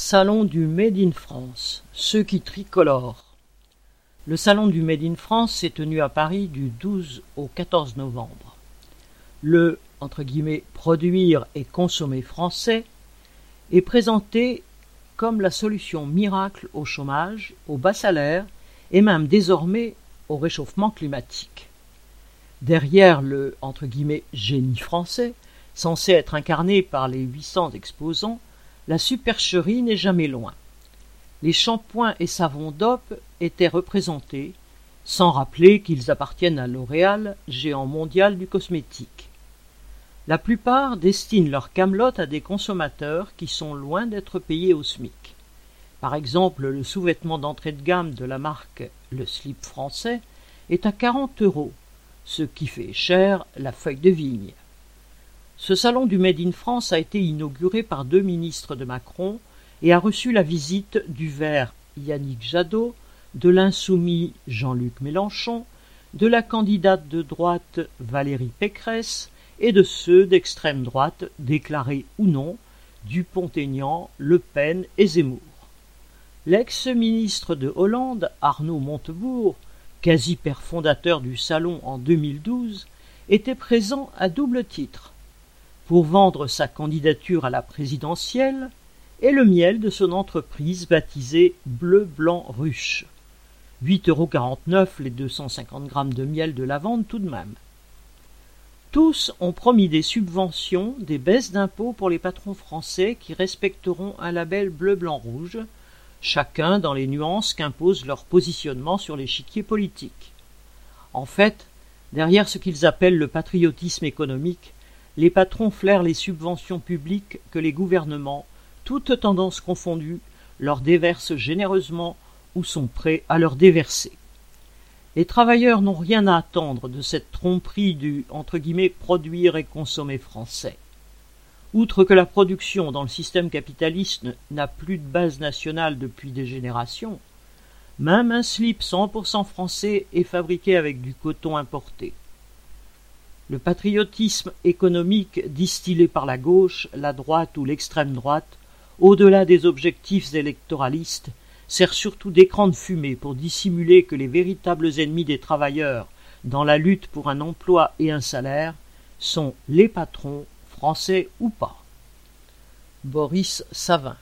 Salon du Made in France, ceux qui tricolorent. Le Salon du Made in France s'est tenu à Paris du 12 au 14 novembre. Le « produire et consommer français » est présenté comme la solution miracle au chômage, au bas salaire et même désormais au réchauffement climatique. Derrière le « génie français », censé être incarné par les 800 exposants, la supercherie n'est jamais loin. Les shampoings et savons d'Op étaient représentés, sans rappeler qu'ils appartiennent à L'Oréal, géant mondial du cosmétique. La plupart destinent leur camelote à des consommateurs qui sont loin d'être payés au SMIC. Par exemple, le sous-vêtement d'entrée de gamme de la marque Le Slip Français est à 40 €, ce qui fait cher la feuille de vigne. Ce salon du Made in France a été inauguré par 2 ministres de Macron et a reçu la visite du vert Yannick Jadot, de l'insoumis Jean-Luc Mélenchon, de la candidate de droite Valérie Pécresse, et de ceux d'extrême droite, déclarés ou non, Dupont-Aignan, Le Pen et Zemmour. L'ex-ministre de Hollande, Arnaud Montebourg, quasi-père fondateur du salon en 2012, était présent à double titre, pour vendre sa candidature à la présidentielle et le miel de son entreprise baptisée Bleu-Blanc-Rouge. 8,49 € les 250 grammes de miel de lavande tout de même. Tous ont promis des subventions, des baisses d'impôts pour les patrons français qui respecteront un label bleu-blanc-rouge, chacun dans les nuances qu'impose leur positionnement sur l'échiquier politique. En fait, derrière ce qu'ils appellent le patriotisme économique, les patrons flairent les subventions publiques que les gouvernements, toutes tendances confondues, leur déversent généreusement ou sont prêts à leur déverser. Les travailleurs n'ont rien à attendre de cette tromperie du « produire et consommer français ». Outre que la production dans le système capitaliste n'a plus de base nationale depuis des générations, même un slip 100% français est fabriqué avec du coton importé. Le patriotisme économique distillé par la gauche, la droite ou l'extrême droite, au-delà des objectifs électoralistes, sert surtout d'écran de fumée pour dissimuler que les véritables ennemis des travailleurs dans la lutte pour un emploi et un salaire sont les patrons, français ou pas. Boris Savin.